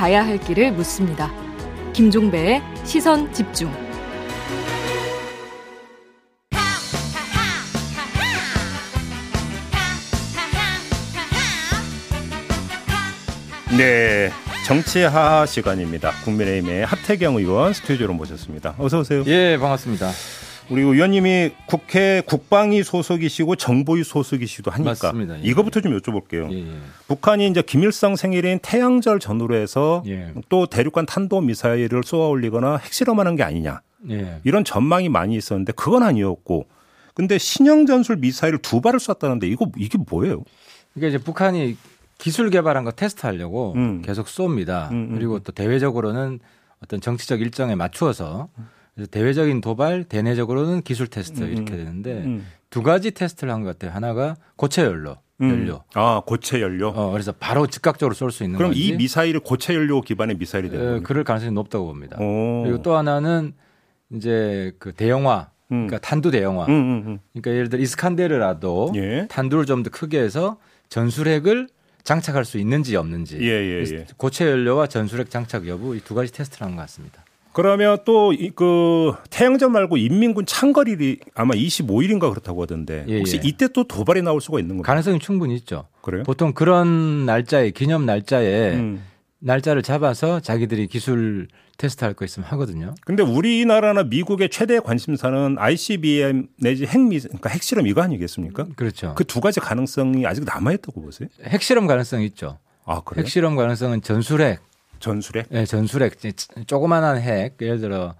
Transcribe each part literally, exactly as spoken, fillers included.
가야 할 길을 묻습니다. 김종배의 시선 집중. 네, 정치하하 시간입니다. 국민의힘의 하태경 의원 스튜디오로 모셨습니다. 어서 오세요. 예, 반갑습니다. 우리 의원님이 국회 국방위 소속이시고 정보위 소속이시도 하니까 맞습니다. 예. 이거부터 좀 여쭤볼게요. 예, 예. 북한이 이제 김일성 생일인 태양절 전후로 해서 예. 또 대륙간 탄도 미사일을 쏘아 올리거나 핵실험하는 게 아니냐 예. 이런 전망이 많이 있었는데 그건 아니었고, 근데 신형 전술 미사일 두 발을 쐈다는데 이거 이게 뭐예요? 이게 이제 북한이 기술 개발한 거 테스트하려고 음. 계속 쏩니다. 음, 음. 그리고 또 대외적으로는 어떤 정치적 일정에 맞추어서. 대외적인 도발, 대내적으로는 기술 테스트 이렇게 되는데 음. 두 가지 테스트를 한 것 같아요. 하나가 고체 연료. 음. 연료. 아, 고체 연료. 어, 그래서 바로 즉각적으로 쏠 수 있는 그럼 건지. 그럼 이 미사일이 고체 연료 기반의 미사일이 되는 거예요? 그럴 가능성이 높다고 봅니다. 오. 그리고 또 하나는 이제 그 대형화, 음. 그러니까 탄두 대형화. 음, 음, 음. 그러니까 예를 들어 이스칸데르라도 예. 탄두를 좀 더 크게 해서 전술핵을 장착할 수 있는지 없는지. 예, 예, 예. 고체 연료와 전술핵 장착 여부 이 두 가지 테스트를 한 것 같습니다. 그러면 또 그 태양전 말고 인민군 창거리 아마 이십오일인가 그렇다고 하던데 혹시 예, 예. 이때 또 도발이 나올 수가 있는 건가요? 가능성이 충분히 있죠. 그래요? 보통 그런 날짜에 기념 날짜에 음. 날짜를 잡아서 자기들이 기술 테스트할 거 있으면 하거든요. 그런데 우리나라나 미국의 최대 관심사는 아이씨비엠 내지 핵미 그러니까 핵실험 이거 아니겠습니까? 그렇죠. 그 두 가지 가능성이 아직 남아있다고 보세요? 핵실험 가능성이 있죠. 아, 그래요? 핵실험 가능성은 전술핵. 전술핵? 네, 전술핵. 조그만한 핵, 예를 들어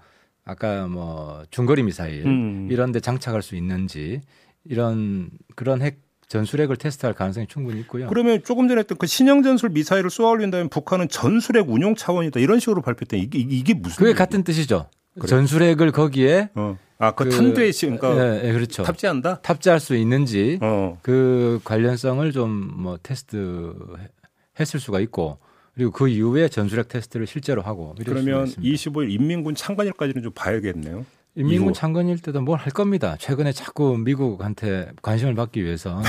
아까 뭐 중거리 미사일 음. 이런 데 장착할 수 있는지 이런 그런 핵 전술핵을 테스트할 가능성이 충분히 있고요. 그러면 조금 전에 했던 그 신형 전술 미사일을 쏘아올린다면 북한은 전술핵 운용 차원이다 이런 식으로 발표했던 이게, 이게 무슨 그게 얘기예요? 같은 뜻이죠. 그래요? 전술핵을 거기에 어. 아, 그 탄두에 그러니까 네, 네, 그렇죠. 탑재한다? 탑재할 수 있는지 어. 그 관련성을 좀 뭐 테스트 했을 수가 있고 그리고 그 이후에 전술핵 테스트를 실제로 하고. 그러면 이십오일 인민군 창건일까지는 좀 봐야겠네요. 인민군 이후. 창건일 때도 뭘 할 겁니다. 최근에 자꾸 미국한테 관심을 받기 위해서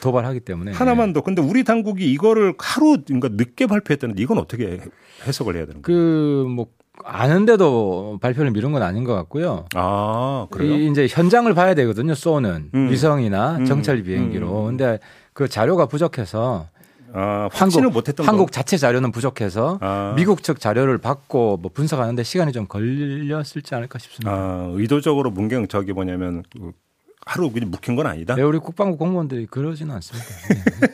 도발하기 때문에. 하나만 더. 근데 우리 당국이 이거를 하루 그러니까 늦게 발표했다는데 이건 어떻게 해석을 해야 되는 거예요? 그 뭐 아는데도 발표를 미룬 건 아닌 것 같고요. 아, 그래요? 이, 이제 현장을 봐야 되거든요. 쏘는 음. 위성이나 음. 정찰 비행기로. 음. 근데 그 자료가 부족해서. 아, 확신을 한국, 못했던 한국 거. 자체 자료는 부족해서 아. 미국 측 자료를 받고 뭐 분석하는데 시간이 좀 걸렸을지 않을까 싶습니다. 아, 의도적으로 문경 저기 뭐냐면 하루 그냥 묵힌 건 아니다. 네, 우리 국방부 공무원들이 그러지는 않습니다. 네.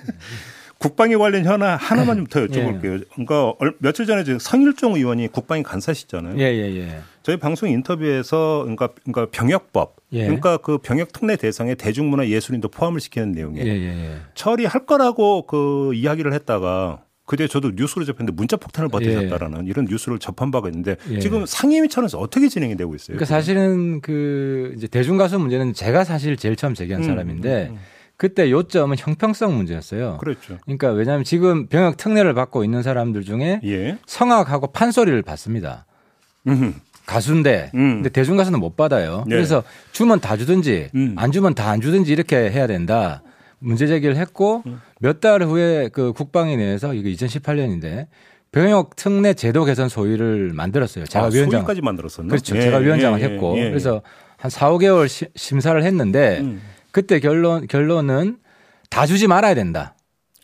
국방위 관련 현안 하나만 좀 더 여쭤볼게요. 그러니까 며칠 전에 지금 성일종 의원이 국방위 간사시잖아요. 예, 예, 예. 저희 방송 인터뷰에서 그러니까, 그러니까 병역법, 예. 그러니까 그 병역 특례 대상에 대중문화 예술인도 포함을 시키는 내용에 예, 예, 예. 처리할 거라고 그 이야기를 했다가 그때 저도 뉴스로 접했는데 문자 폭탄을 받으셨다라는 예. 이런 뉴스를 접한 바가 있는데 예. 지금 상임위 차원에서 어떻게 진행이 되고 있어요? 그러니까 사실은 그 이제 대중가수 문제는 제가 사실 제일 처음 제기한 음, 사람인데. 음, 음. 그때 요점은 형평성 문제였어요. 그렇죠. 그러니까 왜냐하면 지금 병역 특례를 받고 있는 사람들 중에 예. 성악하고 판소리를 받습니다. 음흠. 가수인데 음. 근데 대중가수는 못 받아요. 네. 그래서 주면 다 주든지 음. 안 주면 다 안 주든지 이렇게 해야 된다. 문제 제기를 했고 음. 몇 달 후에 그 국방위 내에서 이게 이천십팔년인데 병역 특례 제도 개선 소위를 만들었어요. 제가 아, 위원장 소위까지 만들었었나? 그렇죠. 예. 제가 위원장을 예. 했고 예. 그래서 한 사오개월 시, 심사를 했는데. 음. 그때 결론, 결론은 다 주지 말아야 된다.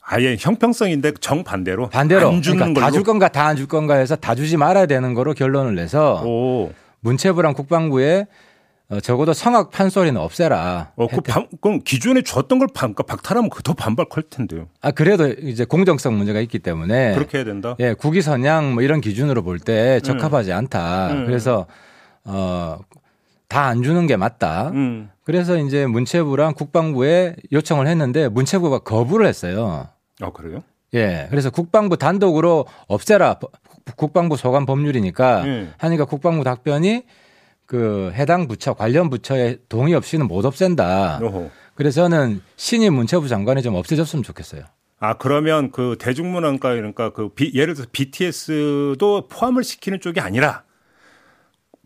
아예 형평성인데 정반대로? 반대로. 안 주는 그러니까 걸로? 다 줄 건가 다 안 줄 건가 해서 다 주지 말아야 되는 거로 결론을 내서 오. 문체부랑 국방부에 어, 적어도 성악 판소리는 없애라. 어, 그 반, 그럼 기존에 줬던 걸 반, 박탈하면 더 반발 클 텐데요. 아, 그래도 이제 공정성 문제가 있기 때문에. 그렇게 해야 된다? 예, 국위선양 뭐 이런 기준으로 볼 때 적합하지 음. 않다. 음. 그래서, 어, 다 안 주는 게 맞다. 음. 그래서 이제 문체부랑 국방부에 요청을 했는데 문체부가 거부를 했어요. 아, 그래요? 예. 그래서 국방부 단독으로 없애라. 국방부 소관 법률이니까 예. 하니까 국방부 답변이 그 해당 부처 관련 부처의 동의 없이는 못 없앤다. 어허. 그래서 저는 신임 문체부 장관이 좀 없애줬으면 좋겠어요. 아, 그러면 그 대중문화가 그러니까 그 비, 예를 들어서 비티에스도 포함을 시키는 쪽이 아니라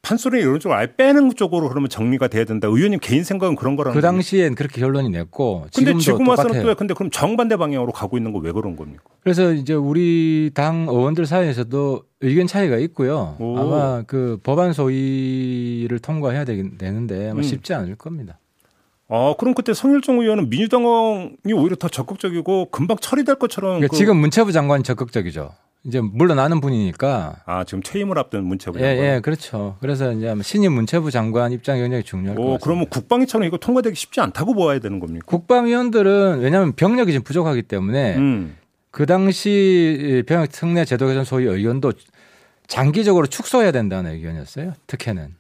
판소리 이런 쪽을 아예 빼는 쪽으로 그러면 정리가 돼야 된다. 의원님 개인 생각은 그런 거라는. 그 당시엔 그렇게 결론이 냈고. 근데 지금 와서는 또 근데 그럼 정반대 방향으로 가고 있는 거 왜 그런 겁니까? 그래서 이제 우리 당 의원들 사이에서도 의견 차이가 있고요. 오. 아마 그 법안 소위를 통과해야 되긴 되는데 아마 쉽지 않을 겁니다. 아, 그럼 그때 성일종 의원은 민주당이 오히려 더 적극적이고 금방 처리될 것처럼. 그러니까 그... 지금 문체부 장관이 적극적이죠. 이제 물러나는 분이니까. 아, 지금 퇴임을 앞둔 문체부 장관. 예, 예, 그렇죠. 그래서 이제 신임 문체부 장관 입장이 굉장히 중요할 오, 것 같습니다. 그러면 국방위처럼 이거 통과되기 쉽지 않다고 보아야 되는 겁니까? 국방위원들은 왜냐하면 병력이 지금 부족하기 때문에 음. 그 당시 병역 특례 제도 개선 소위 의견도 장기적으로 축소해야 된다는 의견이었어요. 특혜는.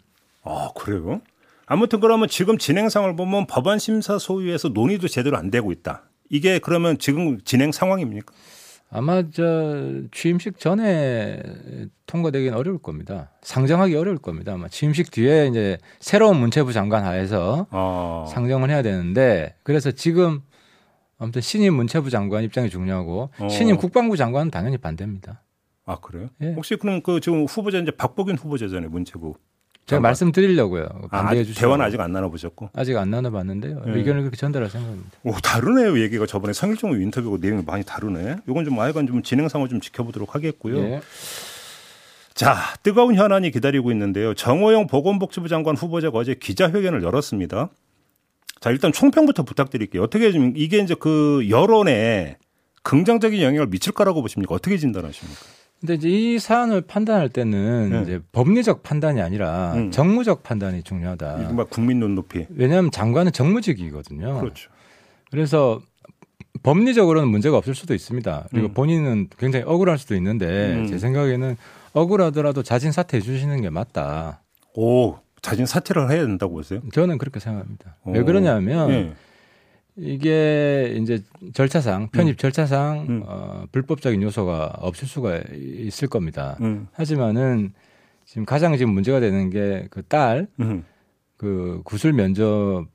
아, 그래요? 아무튼 그러면 지금 진행상을 보면 법안 심사 소위에서 논의도 제대로 안 되고 있다. 이게 그러면 지금 진행 상황입니까? 아마 저 취임식 전에 통과되긴 어려울 겁니다. 상정하기 어려울 겁니다. 아마 취임식 뒤에 이제 새로운 문체부 장관 하에서 어. 상정을 해야 되는데 그래서 지금 아무튼 신임 문체부 장관 입장이 중요하고 어. 신임 국방부 장관은 당연히 반대입니다. 아 그래요? 예. 혹시 그럼 그 지금 후보자 이제 박보균 후보자잖아요, 문체부. 제가 말씀드리려고요. 반대해 아, 주시고. 대화는 아직 안 나눠보셨고? 아직 안 나눠봤는데요. 네. 의견을 그렇게 전달할 생각입니다. 오, 다르네요. 얘기가 저번에 성일종 인터뷰하고 내용이 많이 다르네. 이건 좀 아예간 좀 진행 상황을 좀 지켜보도록 하겠고요. 네. 자, 뜨거운 현안이 기다리고 있는데요. 정호영 보건복지부 장관 후보자가 어제 기자회견을 열었습니다. 자, 일단 총평부터 부탁드릴게요. 어떻게 좀 이게 이제 그 여론에 긍정적인 영향을 미칠 거라고 보십니까? 어떻게 진단하십니까? 근데 이제 이 사안을 판단할 때는 네. 이제 법리적 판단이 아니라 음. 정무적 판단이 중요하다. 이른바 국민 눈높이. 왜냐하면 장관은 정무직이거든요. 그렇죠. 그래서 법리적으로는 문제가 없을 수도 있습니다. 그리고 음. 본인은 굉장히 억울할 수도 있는데 음. 제 생각에는 억울하더라도 자진 사퇴해 주시는 게 맞다. 오, 자진 사퇴를 해야 된다고 보세요? 저는 그렇게 생각합니다. 오. 왜 그러냐면. 네. 이게 이제 절차상 편입 음. 절차상 음. 어, 불법적인 요소가 없을 수가 있을 겁니다. 음. 하지만은 지금 가장 지금 문제가 되는 게 그 딸 음. 그 구술 면접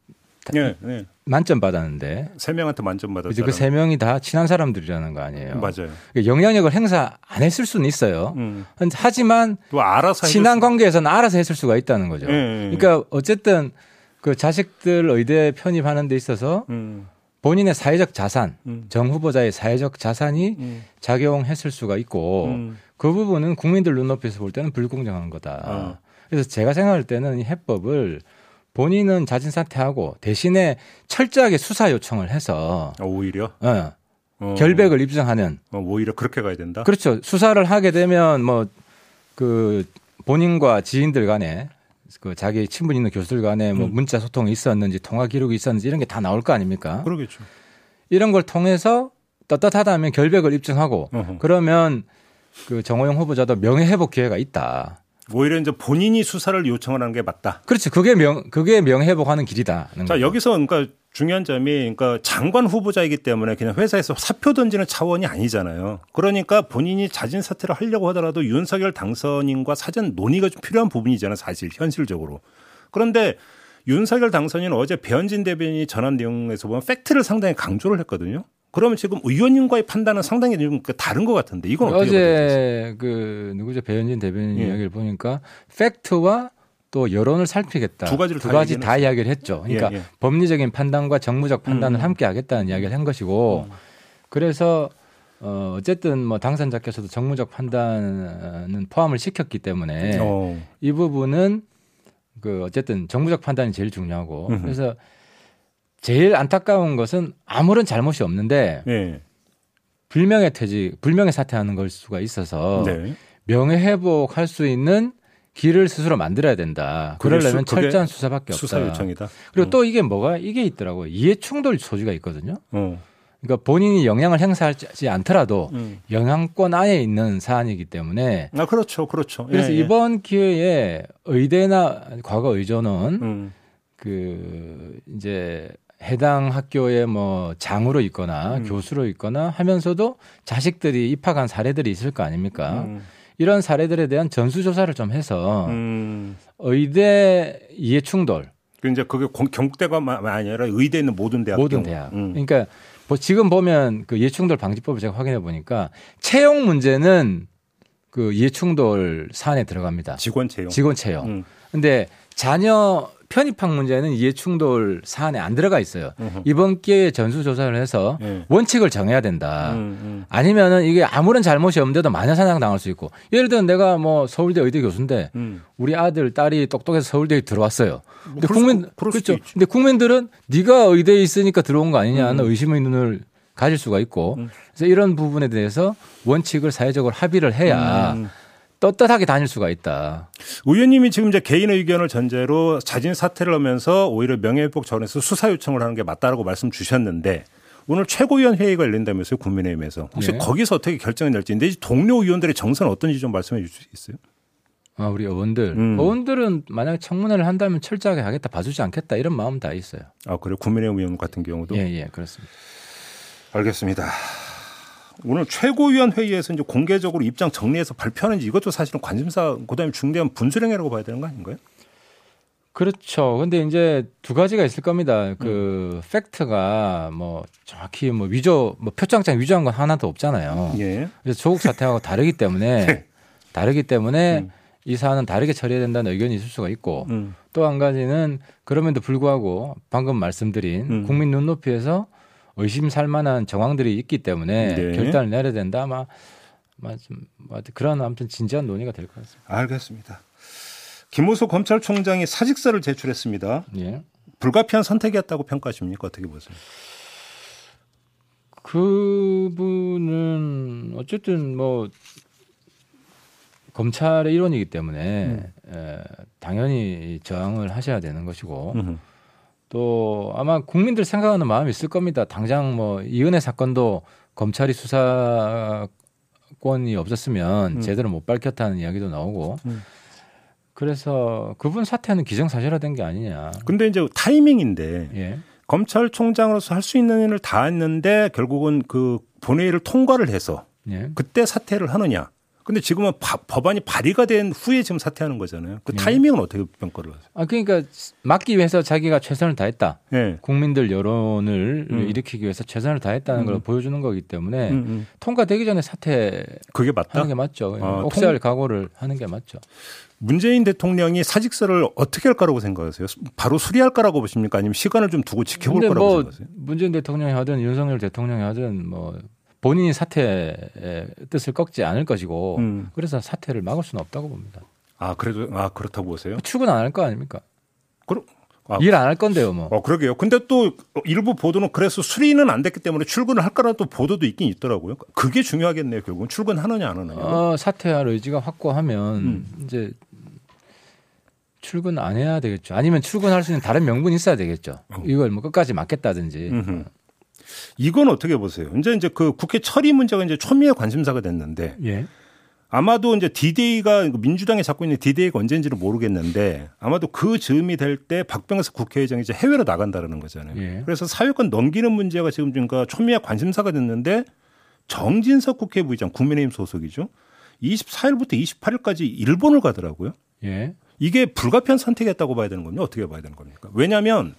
예, 예. 만점 받았는데 세 명한테 만점 받았어요. 그 세 명이 다 친한 사람들이라는 거 아니에요. 맞아요. 그러니까 영향력을 행사 안 했을 수는 있어요. 음. 하지만 또 알아서 친한 관계에서는 알아서 했을 수가 있다는 거죠. 예, 예, 예. 그러니까 어쨌든. 그 자식들 의대 편입하는 데 있어서 음. 본인의 사회적 자산, 음. 정 후보자의 사회적 자산이 음. 작용했을 수가 있고 음. 그 부분은 국민들 눈높이에서 볼 때는 불공정한 거다. 아. 그래서 제가 생각할 때는 이 해법을 본인은 자진 사퇴하고 대신에 철저하게 수사 요청을 해서 오히려? 어, 어. 결백을 입증하는. 어, 오히려 그렇게 가야 된다? 그렇죠. 수사를 하게 되면 뭐 그 본인과 지인들 간에 그 자기 친분 있는 교수들 간에 뭐 음. 문자 소통이 있었는지 통화 기록이 있었는지 이런 게 다 나올 거 아닙니까? 그러겠죠. 이런 걸 통해서 떳떳하다면 결백을 입증하고 어허. 그러면 그 정호영 후보자도 명예 회복 기회가 있다. 오히려 이제 본인이 수사를 요청을 하는 게 맞다. 그렇지. 그게 명 그게 명예 회복하는 길이다. 자, 거죠. 여기서 그러니까 중요한 점이 그러니까 장관 후보자이기 때문에 그냥 회사에서 사표 던지는 차원이 아니잖아요. 그러니까 본인이 자진 사퇴를 하려고 하더라도 윤석열 당선인과 사전 논의가 좀 필요한 부분이잖아요. 사실 현실적으로. 그런데 윤석열 당선인은 어제 배현진 대변인이 전한 내용에서 보면 팩트를 상당히 강조를 했거든요. 그러면 지금 의원님과의 판단은 상당히 좀 다른 것 같은데 이건 어떻게 어제 그 누구죠 배현진 대변인 예. 이야기를 보니까 팩트와 또 여론을 살피겠다. 두, 두 다 가지 다 이야기를 했죠. 그러니까 예, 예. 법리적인 판단과 정무적 판단을 음. 함께 하겠다는 이야기를 한 것이고 음. 그래서 어 어쨌든 뭐 당선자께서도 정무적 판단은 포함을 시켰기 때문에 오. 이 부분은 그 어쨌든 정무적 판단이 제일 중요하고 음흠. 그래서. 제일 안타까운 것은 아무런 잘못이 없는데 네. 불명예 퇴직, 불명예 사퇴하는 걸 수가 있어서 네. 명예 회복할 수 있는 길을 스스로 만들어야 된다. 그러려면 수, 철저한 수사밖에 수사 없다. 수사 요청이다. 그리고 어. 또 이게 뭐가 이게 있더라고요. 이해충돌 소지가 있거든요. 어. 그러니까 본인이 영향을 행사하지 않더라도 음. 영향권 안에 있는 사안이기 때문에. 아 그렇죠, 그렇죠. 그래서 예, 예. 이번 기회에 의대나 과거 의전은 음. 그 이제. 해당 학교에 뭐 장으로 있거나 음. 교수로 있거나 하면서도 자식들이 입학한 사례들이 있을 거 아닙니까? 음. 이런 사례들에 대한 전수조사를 좀 해서 음. 의대 이해충돌. 이제 그게 경북대가 아니라 의대에 있는 모든 대학. 모든 경우. 대학. 음. 그러니까 뭐 지금 보면 그 이해충돌 방지법을 제가 확인해 보니까 채용 문제는 그 이해충돌 사안에 들어갑니다. 직원 채용. 직원 채용. 음. 근데 자녀 편입학 문제는 이해충돌 사안에 안 들어가 있어요. 으흠. 이번 기회에 전수조사를 해서 예. 원칙을 정해야 된다. 음, 음. 아니면은 이게 아무런 잘못이 없는데도 마녀사냥 당할 수 있고. 예를 들어 내가 뭐 서울대 의대 교수인데 음. 우리 아들 딸이 똑똑해서 서울대에 들어왔어요. 뭐 근데 국민 그렇죠. 근데 국민들은 네가 의대에 있으니까 들어온 거 아니냐 하는 음. 의심의 눈을 가질 수가 있고. 음. 그래서 이런 부분에 대해서 원칙을 사회적으로 합의를 해야. 음. 떳떳하게 다닐 수가 있다. 의원님이 지금 이제 개인 의견을 전제로 자진 사퇴를 하면서 오히려 명예회복 전에서 수사 요청을 하는 게 맞다라고 말씀 주셨는데 오늘 최고위원 회의가 열린다면서요, 국민의힘에서. 혹시 네. 거기서 어떻게 결정이 날지인데 동료 의원들의 정서는 어떤지 좀 말씀해 주실 수 있어요? 아, 우리 의원들. 음. 의원들은 만약 청문회를 한다면 철저하게 하겠다, 봐주지 않겠다 이런 마음 다 있어요. 아, 그래요? 국민의힘 의원 같은 경우도? 예, 예, 그렇습니다. 알겠습니다. 오늘 최고위원 회의에서 이제 공개적으로 입장 정리해서 발표하는지 이것도 사실은 관심사, 그다음에 중대한 분수령이라고 봐야 되는 거 아닌가요? 그렇죠. 근데 이제 두 가지가 있을 겁니다. 그 음. 팩트가 뭐 정확히 뭐 위조, 뭐 표창장 위조한 건 하나도 없잖아요. 예. 그래서 조국 사태하고 다르기 때문에 다르기 때문에 음. 이 사안은 다르게 처리해야 된다는 의견이 있을 수가 있고 음. 또 한 가지는 그럼에도 불구하고 방금 말씀드린 음. 국민 눈높이에서 의심살 만한 정황들이 있기 때문에 네. 결단을 내려야 된다. 아마, 아마 좀, 그런 아무튼 진지한 논의가 될 것 같습니다. 알겠습니다. 김오수 검찰총장이 사직서를 제출했습니다. 예. 불가피한 선택이었다고 평가하십니까? 어떻게 보세요? 그분은 어쨌든 뭐 검찰의 일원이기 때문에 음. 에, 당연히 저항을 하셔야 되는 것이고 음흠. 또 아마 국민들 생각하는 마음이 있을 겁니다. 당장 뭐 이은의 사건도 검찰이 수사권이 없었으면 음. 제대로 못 밝혔다는 이야기도 나오고 음. 그래서 그분 사태는 기정사실화된 게 아니냐. 근데 이제 타이밍인데 예. 검찰총장으로서 할 수 있는 일을 다 했는데 결국은 그 본회의를 통과를 해서 예. 그때 사퇴를 하느냐. 근데 지금은 바, 법안이 발의가 된 후에 지금 사퇴하는 거잖아요. 그 네. 타이밍은 어떻게 평가를 하세요? 아, 그러니까 막기 위해서 자기가 최선을 다했다. 네. 국민들 여론을 음. 일으키기 위해서 최선을 다했다는 음. 걸 보여주는 거기 때문에 음, 음. 통과되기 전에 사퇴 그게 맞다? 하는 게 맞죠. 아, 옥살 통... 각오를 하는 게 맞죠. 문재인 대통령이 사직서를 어떻게 할까라고 생각하세요? 바로 수리할까라고 보십니까? 아니면 시간을 좀 두고 지켜볼 거라고 뭐 생각하세요? 문재인 대통령이 하든 윤석열 대통령이 하든 뭐 본인이 사퇴의 뜻을 꺾지 않을 것이고 음. 그래서 사퇴를 막을 수는 없다고 봅니다. 아, 그래도 아 그렇다고 보세요? 출근 안 할 거 아닙니까? 그러, 아, 일 안 할 건데요, 뭐. 어, 그러게요. 근데 또 일부 보도는 그래서 수리는 안 됐기 때문에 출근을 할 거라는 또 보도도 있긴 있더라고요. 그게 중요하겠네요, 결국은. 출근하느냐 안 하느냐. 어, 사퇴할 의지가 확고하면 음. 이제 출근 안 해야 되겠죠. 아니면 출근할 수 있는 다른 명분이 있어야 되겠죠. 어. 이걸 뭐 끝까지 막겠다든지. 음흠. 이건 어떻게 보세요? 이제 이제 그 국회 처리 문제가 이제 초미의 관심사가 됐는데 예. 아마도 이제 디데이가 민주당이 잡고 있는 디데이가 언제인지를 모르겠는데 아마도 그 즈음이 될 때 박병석 국회의장이 이제 해외로 나간다라는 거잖아요. 예. 그래서 사회권 넘기는 문제가 지금 그러니까 초미의 관심사가 됐는데 정진석 국회부의장 국민의힘 소속이죠. 이십사일부터 이십팔일까지 일본을 가더라고요. 예. 이게 불가피한 선택이었다고 봐야 되는 겁니까? 어떻게 봐야 되는 겁니까? 왜냐하면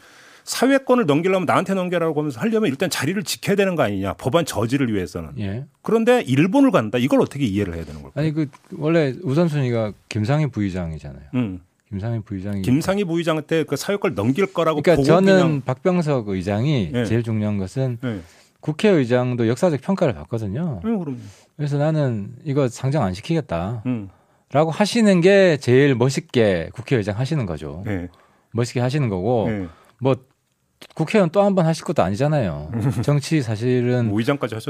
사회권을 넘기려면 나한테 넘겨라고 하면서 하려면 일단 자리를 지켜야 되는 거 아니냐. 법안 저지를 위해서는. 예. 그런데 일본을 간다. 이걸 어떻게 이해를 해야 되는 걸까요? 아니 그 원래 우선순위가 김상희 부의장이잖아요. 음. 김상희 부의장이. 김상희 부의장한테 그 사회권을 넘길 거라고 그러니까 보고 저는 그냥... 박병석 의장이 예. 제일 중요한 것은 예. 국회의장도 역사적 평가를 받거든요. 예, 그럼요. 그래서 나는 이거 상정 안 시키겠다. 음. 라고 하시는 게 제일 멋있게 국회의장 하시는 거죠. 예. 멋있게 하시는 거고 예. 뭐 국회의원 또 한 번 하실 것도 아니잖아요. 정치 사실은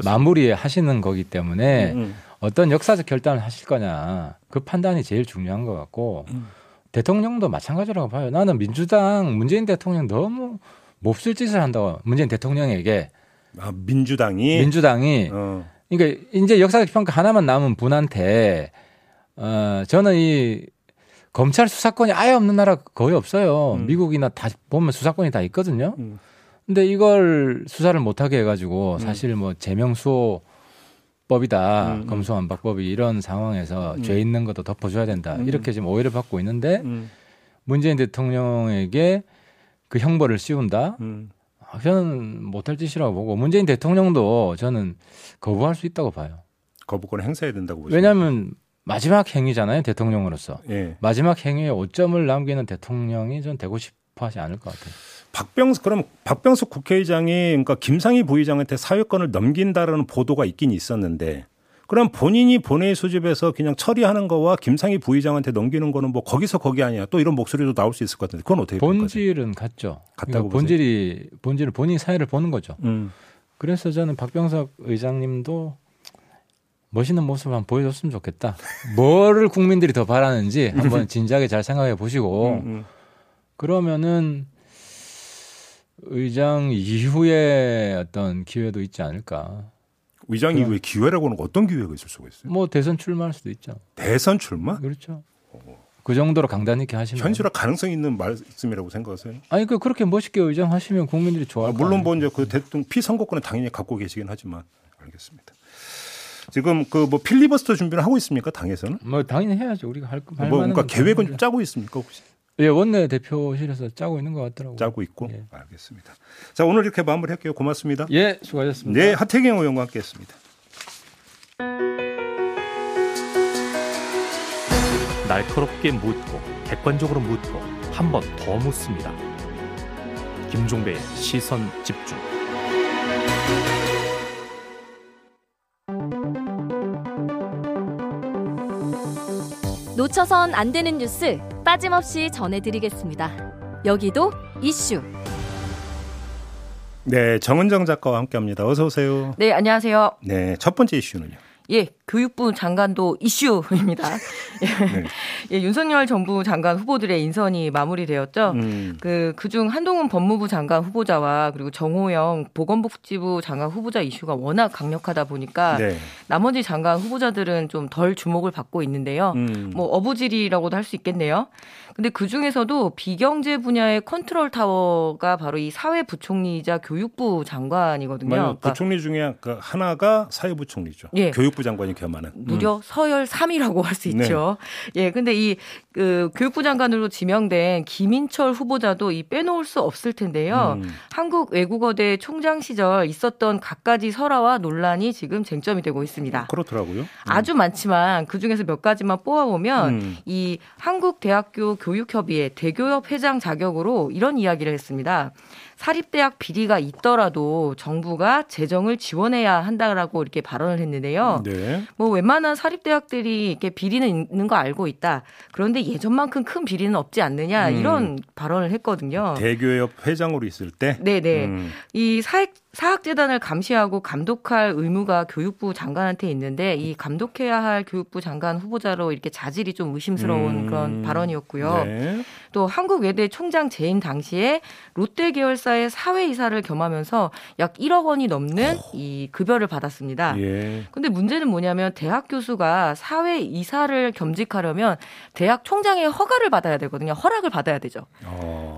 마무리에 하시는 거기 때문에 음, 음. 어떤 역사적 결단을 하실 거냐 그 판단이 제일 중요한 것 같고 음. 대통령도 마찬가지라고 봐요. 나는 민주당 문재인 대통령 너무 몹쓸 짓을 한다고 문재인 대통령에게 아, 민주당이 민주당이 어. 그러니까 이제 역사적 평가 하나만 남은 분한테 어, 저는 이 검찰 수사권이 아예 없는 나라 거의 없어요. 음. 미국이나 다 보면 수사권이 다 있거든요. 음. 근데 이걸 수사를 못하게 해가지고 사실 뭐 재명수호법이다. 음. 검수완박법이 이런 상황에서 음. 죄 있는 것도 덮어줘야 된다. 음. 이렇게 지금 오해를 받고 있는데 음. 문재인 대통령에게 그 형벌을 씌운다. 음. 저는 못할 짓이라고 보고 문재인 대통령도 저는 거부할 수 있다고 봐요. 거부권을 행사해야 된다고 보시죠. 왜냐하면 마지막 행위잖아요. 대통령으로서. 예. 마지막 행위에 오점을 남기는 대통령이 전 되고 싶어하지 않을 것 같아요. 박병석 그럼 박병석 국회의장이 그러니까 김상희 부의장한테 사회권을 넘긴다라는 보도가 있긴 있었는데 그럼 본인이 본회의 수집에서 그냥 처리하는 거와 김상희 부의장한테 넘기는 거는 뭐 거기서 거기 아니야. 또 이런 목소리도 나올 수 있을 것 같은데 그건 어떻게 볼까요? 본질은 같죠. 같다고 그러니까 본질이 본질을 본인 사회를 보는 거죠. 음. 그래서 저는 박병석 의장님도 멋있는 모습 한번 보여줬으면 좋겠다. 뭐를 국민들이 더 바라는지 한번 진지하게 잘 생각해 보시고 음, 음. 그러면은 의장 이후에 어떤 기회도 있지 않을까. 의장 그럼, 이후에 기회라고는 어떤 기회가 있을 수가 있어요? 뭐 대선 출마할 수도 있죠. 대선 출마? 그렇죠. 오. 그 정도로 강단 있게 하시면 현실화 가능성 있는 말씀이라고 생각하세요? 아니 그 그렇게 멋있게 의장 하시면 국민들이 좋아할 아, 물론 뭐 이제 그 대통령 피선거권은 당연히 갖고 계시긴 하지만 알겠습니다. 지금 그 뭐 필리버스터 준비를 하고 있습니까? 당에서는? 뭐 당연히 해야죠. 우리가 할 거. 뭐 그러니까 계획은 좀 짜고 있습니까 혹시? 예, 원내 대표실에서 짜고 있는 것 같더라고요. 짜고 있고. 예. 알겠습니다. 자, 오늘 이렇게 마무리할게요. 고맙습니다. 예, 수고하셨습니다. 네, 하태경 의원과 함께했습니다. 날카롭게 묻고 객관적으로 묻고 한 번 더 묻습니다. 김종배의 시선 집중. 놓쳐선 안 되는 뉴스 빠짐없이 전해드리겠습니다. 여기도 이슈. 네, 정은정 작가와 함께합니다. 어서 오세요. 네, 안녕하세요. 네, 첫 번째 이슈는요. 예, 교육부 장관도 이슈입니다. 네. 예, 윤석열 정부 장관 후보들의 인선이 마무리되었죠. 음. 그, 그중 한동훈 법무부 장관 후보자와 그리고 정호영 보건복지부 장관 후보자 이슈가 워낙 강력하다 보니까 네. 나머지 장관 후보자들은 좀 덜 주목을 받고 있는데요. 음. 뭐 어부지리라고도 할 수 있겠네요. 근데 그중에서도 비경제 분야의 컨트롤 타워가 바로 이 사회부총리이자 교육부 장관이거든요. 그러니까 부총리 중에 하나가 사회부총리죠. 예. 교육부 장관이 겸하는. 무려 음. 서열 삼위라고 할 수 있죠. 네. 예, 근데 이 그, 교육부 장관으로 지명된 김인철 후보자도 이 빼놓을 수 없을 텐데요. 음. 한국외국어대 총장 시절 있었던 갖가지 설화와 논란이 지금 쟁점이 되고 있습니다. 그렇더라고요. 음. 아주 많지만 그중에서 몇 가지만 뽑아보면 음. 이 한국대학교 교육협의회 대교협 회장 자격으로 이런 이야기를 했습니다. 사립대학 비리가 있더라도 정부가 재정을 지원해야 한다라고 이렇게 발언을 했는데요. 네. 뭐 웬만한 사립대학들이 이렇게 비리는 있는 거 알고 있다. 그런데 예전만큼 큰 비리는 없지 않느냐 이런 음. 발언을 했거든요. 대교협 회장으로 있을 때? 네네. 음. 이 사익 사학재단을 감시하고 감독할 의무가 교육부 장관한테 있는데 이 감독해야 할 교육부 장관 후보자로 이렇게 자질이 좀 의심스러운 음. 그런 발언이었고요. 네. 또 한국외대 총장 재임 당시에 롯데계열사의 사회이사를 겸하면서 약 일억 원이 넘는 오. 이 급여를 받았습니다. 그런데 예. 문제는 뭐냐면 대학 교수가 사회이사를 겸직하려면 대학 총장의 허가를 받아야 되거든요. 허락을 받아야 되죠.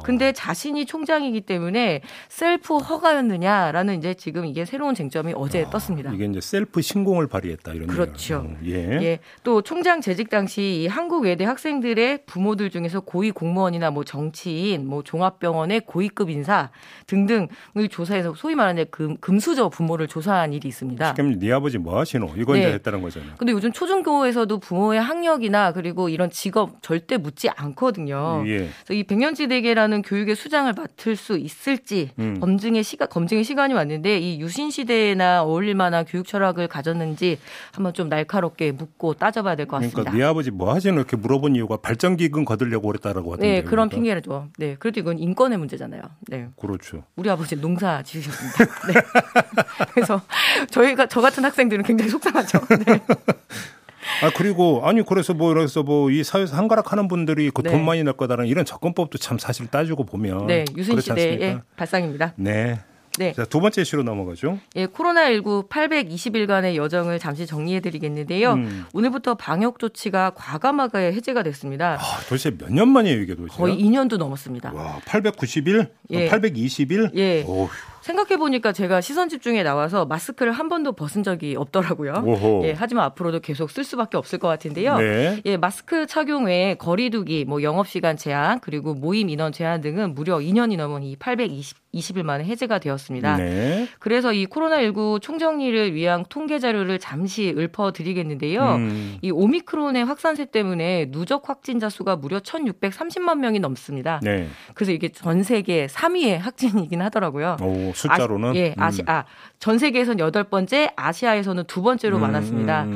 그런데 어. 자신이 총장이기 때문에 셀프 허가였느냐라는 이제 지금 이게 새로운 쟁점이 어제 아, 떴습니다. 이게 이제 셀프 신공을 발휘했다 이런. 그렇죠. 예. 예. 또 총장 재직 당시 이 한국외대 학생들의 부모들 중에서 고위 공무원이나 뭐 정치인, 뭐 종합병원의 고위급 인사 등등을 조사해서 소위 말하는 금, 금수저 부모를 조사한 일이 있습니다. 그럼 네 아버지 뭐 하시노? 이거 네. 이제 했다는 거잖아요. 근데 요즘 초중고에서도 부모의 학력이나 그리고 이런 직업 절대 묻지 않거든요. 예. 그래서 이 백년지대계라는 교육의 수장을 맡을 수 있을지 음. 검증의 시가 검증의 시간이 왔는데 이 유신 시대나 어울릴 만한 교육 철학을 가졌는지 한번 좀 날카롭게 묻고 따져봐야 될 것 같습니다. 그러니까 네 아버지 뭐 하시는 이렇게 물어본 이유가 발전기금 거두려고 그랬다라고 하던데. 네, 그런 그러니까. 핑계죠. 네, 그래도 이건 인권의 문제잖아요. 네, 그렇죠. 우리 아버지 농사 지으셨습니다. 네. 그래서 저희가 저 같은 학생들은 굉장히 속상하죠. 네. 아 그리고 아니 그래서 뭐 그래서 뭐 이 사회에서 한가락하는 분들이 그 돈 네. 많이 날 거다라는 이런 접근법도 참 사실 따지고 보면 네, 유신 시대의 발상입니다. 네. 네. 자, 두 번째 이슈로 넘어가죠. 예, 코로나십구 팔백이십일간의 여정을 잠시 정리해드리겠는데요. 음. 오늘부터 방역 조치가 과감하게 해제가 됐습니다. 아, 도대체 몇 년 만이에요 이게 도대체? 거의 이 년도 넘었습니다. 와, 팔백구십일? 예. 팔백이십일? 예. 어휴. 생각해보니까 제가 시선집중에 나와서 마스크를 한 번도 벗은 적이 없더라고요. 예, 하지만 앞으로도 계속 쓸 수밖에 없을 것 같은데요. 네. 예, 마스크 착용 외에 거리 두기, 뭐 영업시간 제한, 그리고 모임 인원 제한 등은 무려 이 년이 넘은 이 팔백이십 일 만에 해제가 되었습니다. 네. 그래서 이 코로나십구 총정리를 위한 통계 자료를 잠시 읊어드리겠는데요. 음. 이 오미크론의 확산세 때문에 누적 확진자 수가 무려 천육백삼십만 명이 넘습니다. 네. 그래서 이게 전 세계 삼 위의 확진이긴 하더라고요. 오, 숫자로는? 아시, 예, 아시, 음. 아, 전 세계에서는 여덟 번째, 아시아에서는 두 번째로 음. 많았습니다.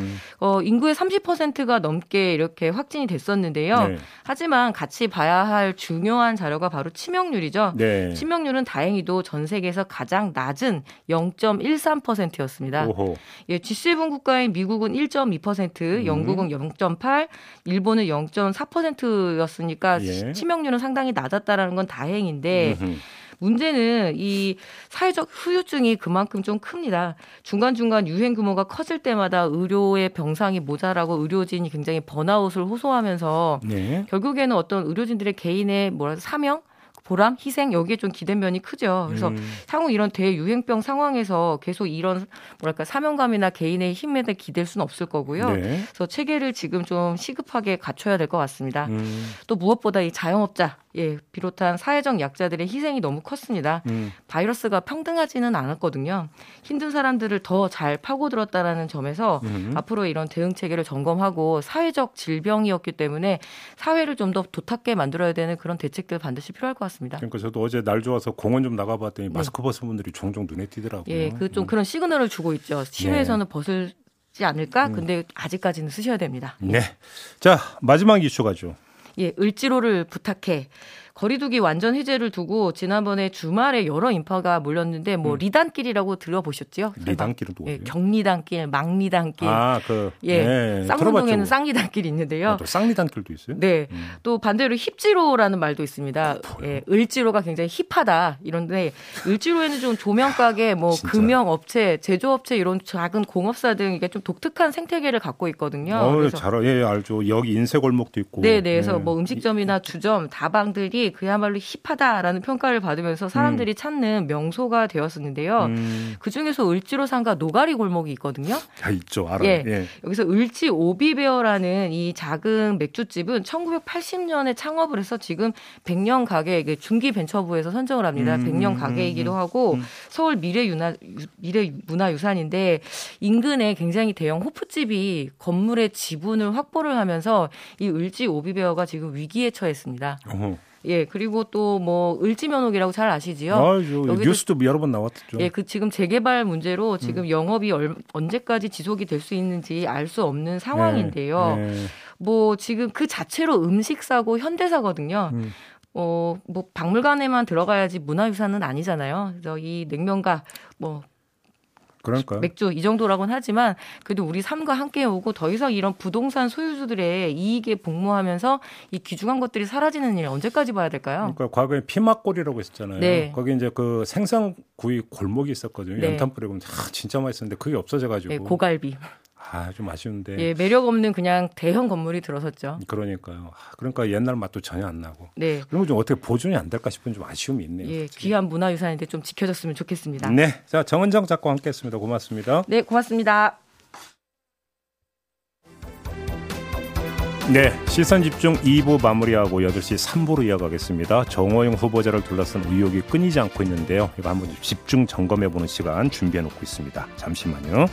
어, 인구의 삼십 퍼센트가 넘게 이렇게 확진이 됐었는데요. 네. 하지만 같이 봐야 할 중요한 자료가 바로 치명률이죠. 네. 치명률은 다행히도 전 세계에서 가장 낮은 영점일삼 퍼센트였습니다. 예, 지세븐 국가인 미국은 일 점 이 퍼센트, 영국은 음. 영 점 팔 퍼센트, 일본은 영 점 사 퍼센트였으니까 예. 치명률은 상당히 낮았다라는 건 다행인데 음흠. 문제는 이 사회적 후유증이 그만큼 좀 큽니다. 중간중간 유행 규모가 커질 때마다 의료의 병상이 모자라고 의료진이 굉장히 번아웃을 호소하면서 네. 결국에는 어떤 의료진들의 개인의 뭐라 사명? 보람, 희생 여기에 좀 기댄 면이 크죠. 그래서 음. 향후 이런 대유행병 상황에서 계속 이런 뭐랄까 사명감이나 개인의 힘에 대해 기댈 수는 없을 거고요. 네. 그래서 체계를 지금 좀 시급하게 갖춰야 될 것 같습니다. 음. 또 무엇보다 이 자영업자 예, 비롯한 사회적 약자들의 희생이 너무 컸습니다. 음. 바이러스가 평등하지는 않았거든요. 힘든 사람들을 더 잘 파고들었다라는 점에서 음. 앞으로 이런 대응 체계를 점검하고 사회적 질병이었기 때문에 사회를 좀 더 도탁게 만들어야 되는 그런 대책들 반드시 필요할 것 같습니다. 그러니까 저도 어제 날 좋아서 공원 좀 나가봤더니 네. 마스크 벗은 분들이 종종 눈에 띄더라고요. 예, 그 좀 음. 그런 시그널을 주고 있죠. 시외에서는 네. 벗을 지 않을까? 음. 근데 아직까지는 쓰셔야 됩니다. 네, 자 마지막 이슈가죠. 예, 을지로를 부탁해. 거리두기 완전 해제를 두고 지난번에 주말에 여러 인파가 몰렸는데 뭐 음. 리단길이라고 들어보셨죠? 리단길은 또 예, 경리단길, 막리단길. 아, 그 예. 네, 쌍문동에는 쌍리단길이 있는데요. 아, 또 쌍리단길도 있어요? 네. 음. 또 반대로 힙지로라는 말도 있습니다. 예, 을지로가 굉장히 힙하다. 이런데 을지로에는 좀 조명 가게, 뭐 금형 업체, 제조업체 이런 작은 공업사 등 이게 좀 독특한 생태계를 갖고 있거든요. 어, 그래서 잘 예, 알죠. 여기 인쇄골목도 있고. 네, 네. 그래서 네. 뭐 음식점이나 주점, 다방들이 그야말로 힙하다라는 평가를 받으면서 사람들이 음. 찾는 명소가 되었었는데요. 음. 그중에서 을지로 상가 노가리 골목이 있거든요. 아, 있죠. 알아요. 예. 예. 여기서 을지 오비베어라는 이 작은 맥주집은 천구백팔십 년에 창업을 해서 지금 백년 가게, 중기벤처부에서 선정을 합니다. 음. 백년 가게이기도 하고 음. 서울 미래유나, 미래문화유산인데 인근에 굉장히 대형 호프집이 건물의 지분을 확보를 하면서 이 을지 오비베어가 지금 위기에 처했습니다. 어허. 예, 그리고 또 뭐 을지면옥이라고 잘 아시지요? 아유, 뉴스도 여러 번 나왔죠. 예, 그 지금 재개발 문제로 지금 음. 영업이 얼, 언제까지 지속이 될 수 있는지 알 수 없는 상황인데요. 네, 네. 뭐 지금 그 자체로 음식사고 현대사거든요. 음. 어, 뭐 박물관에만 들어가야지 문화유산은 아니잖아요. 그래서 이 냉면가 뭐 그러니까요. 맥주 이 정도라고는 하지만 그래도 우리 삶과 함께 오고 더 이상 이런 부동산 소유주들의 이익에 복무하면서 이 귀중한 것들이 사라지는 일 언제까지 봐야 될까요? 그러니까 과거에 피막골이라고 했었잖아요. 네. 거기 이제 그 생선구이 골목이 있었거든요. 네. 연탄불에 보면 아, 진짜 맛있었는데 그게 없어져가지고. 네, 고갈비. 아, 좀 아쉬운데. 예, 매력 없는 그냥 대형 건물이 들어섰죠. 그러니까요. 그러니까 옛날 맛도 전혀 안 나고. 네. 그러면 좀 어떻게 보존이 안 될까 싶은 좀 아쉬움이 있네요. 예, 솔직히. 귀한 문화유산인데 좀 지켜졌으면 좋겠습니다. 네, 자 정은정 작가와 함께했습니다. 고맙습니다. 네, 고맙습니다. 네, 시선집중 이 부 마무리하고 여덟 시 삼 부로 이어가겠습니다. 정호영 후보자를 둘러싼 의혹이 끊이지 않고 있는데요. 이거 한번 집중 점검해보는 시간 준비해놓고 있습니다. 잠시만요.